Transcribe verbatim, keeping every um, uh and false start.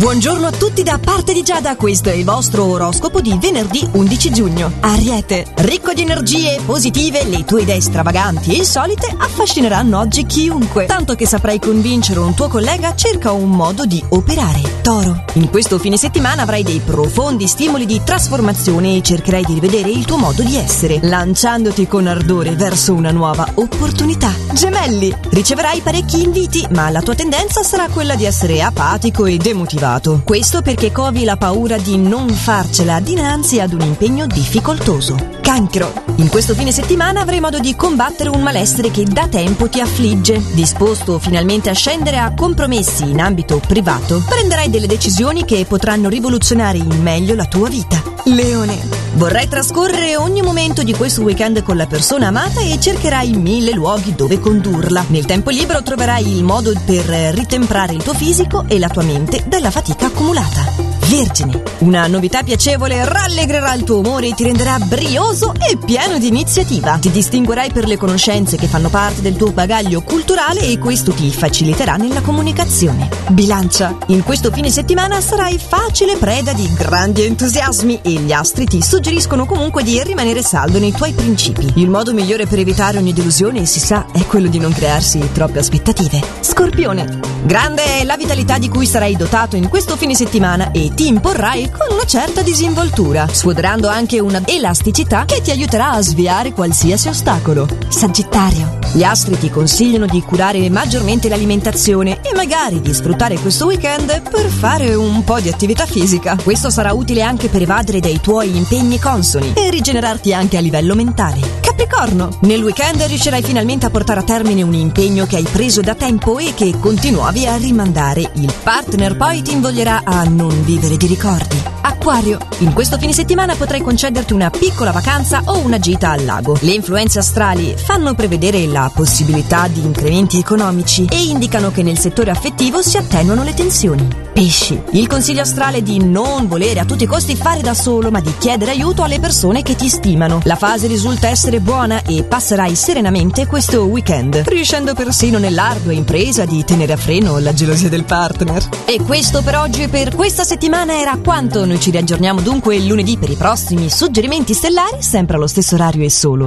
Buongiorno a tutti da parte di Giada, questo è il vostro oroscopo di venerdì undici giugno. Ariete, ricco di energie positive, le tue idee stravaganti e insolite affascineranno oggi chiunque, tanto che saprai convincere un tuo collega circa un modo di operare. Toro, in questo fine settimana avrai dei profondi stimoli di trasformazione e cercherai di rivedere il tuo modo di essere, lanciandoti con ardore verso una nuova opportunità. Gemelli, riceverai parecchi inviti, ma la tua tendenza sarà quella di essere apatico e demotivato. Questo perché covi la paura di non farcela dinanzi ad un impegno difficoltoso. Cancro. In questo fine settimana avrai modo di combattere un malessere che da tempo ti affligge. Disposto finalmente a scendere a compromessi in ambito privato, prenderai delle decisioni che potranno rivoluzionare in meglio la tua vita. Leone. Vorrai trascorrere ogni momento di questo weekend con la persona amata e cercherai mille luoghi dove condurla. Nel tempo libero troverai il modo per ritemprare il tuo fisico e la tua mente dalla fatica accumulata. Vergine, una novità piacevole rallegrerà il tuo umore e ti renderà brioso e pieno di iniziativa. Ti distinguerai per le conoscenze che fanno parte del tuo bagaglio culturale e questo ti faciliterà nella comunicazione. Bilancia, in questo fine settimana sarai facile preda di grandi entusiasmi e gli astri ti suggeriscono comunque di rimanere saldo nei tuoi principi. Il modo migliore per evitare ogni delusione, si sa, è quello di non crearsi troppe aspettative. Scorpione, grande è la vitalità di cui sarai dotato in questo fine settimana e ti imporrai con una certa disinvoltura, sfoderando anche una elasticità che ti aiuterà a sviare qualsiasi ostacolo. Sagittario, gli astri ti consigliano di curare maggiormente l'alimentazione e magari di sfruttare questo weekend per fare un po' di attività fisica. Questo sarà utile anche per evadere dai tuoi impegni consoni e rigenerarti anche a livello mentale. Capricorno, nel weekend riuscirai finalmente a portare a termine un impegno che hai preso da tempo e che continuavi a rimandare. Il partner poi ti invoglierà a non vivere di ricordi. Acquario, in questo fine settimana potrai concederti una piccola vacanza o una gita al lago. Le influenze astrali fanno prevedere la possibilità di incrementi economici e indicano che nel settore affettivo si attenuano le tensioni. Pesci, il consiglio astrale di non volere a tutti i costi fare da solo, ma di chiedere aiuto alle persone che ti stimano. La fase risulta essere buona e passerai serenamente questo weekend, riuscendo persino nell'ardua impresa di tenere a freno la gelosia del partner. E questo per oggi e per questa settimana era quanto. Noi ci riaggiorniamo dunque il lunedì per i prossimi suggerimenti stellari, sempre allo stesso orario e solo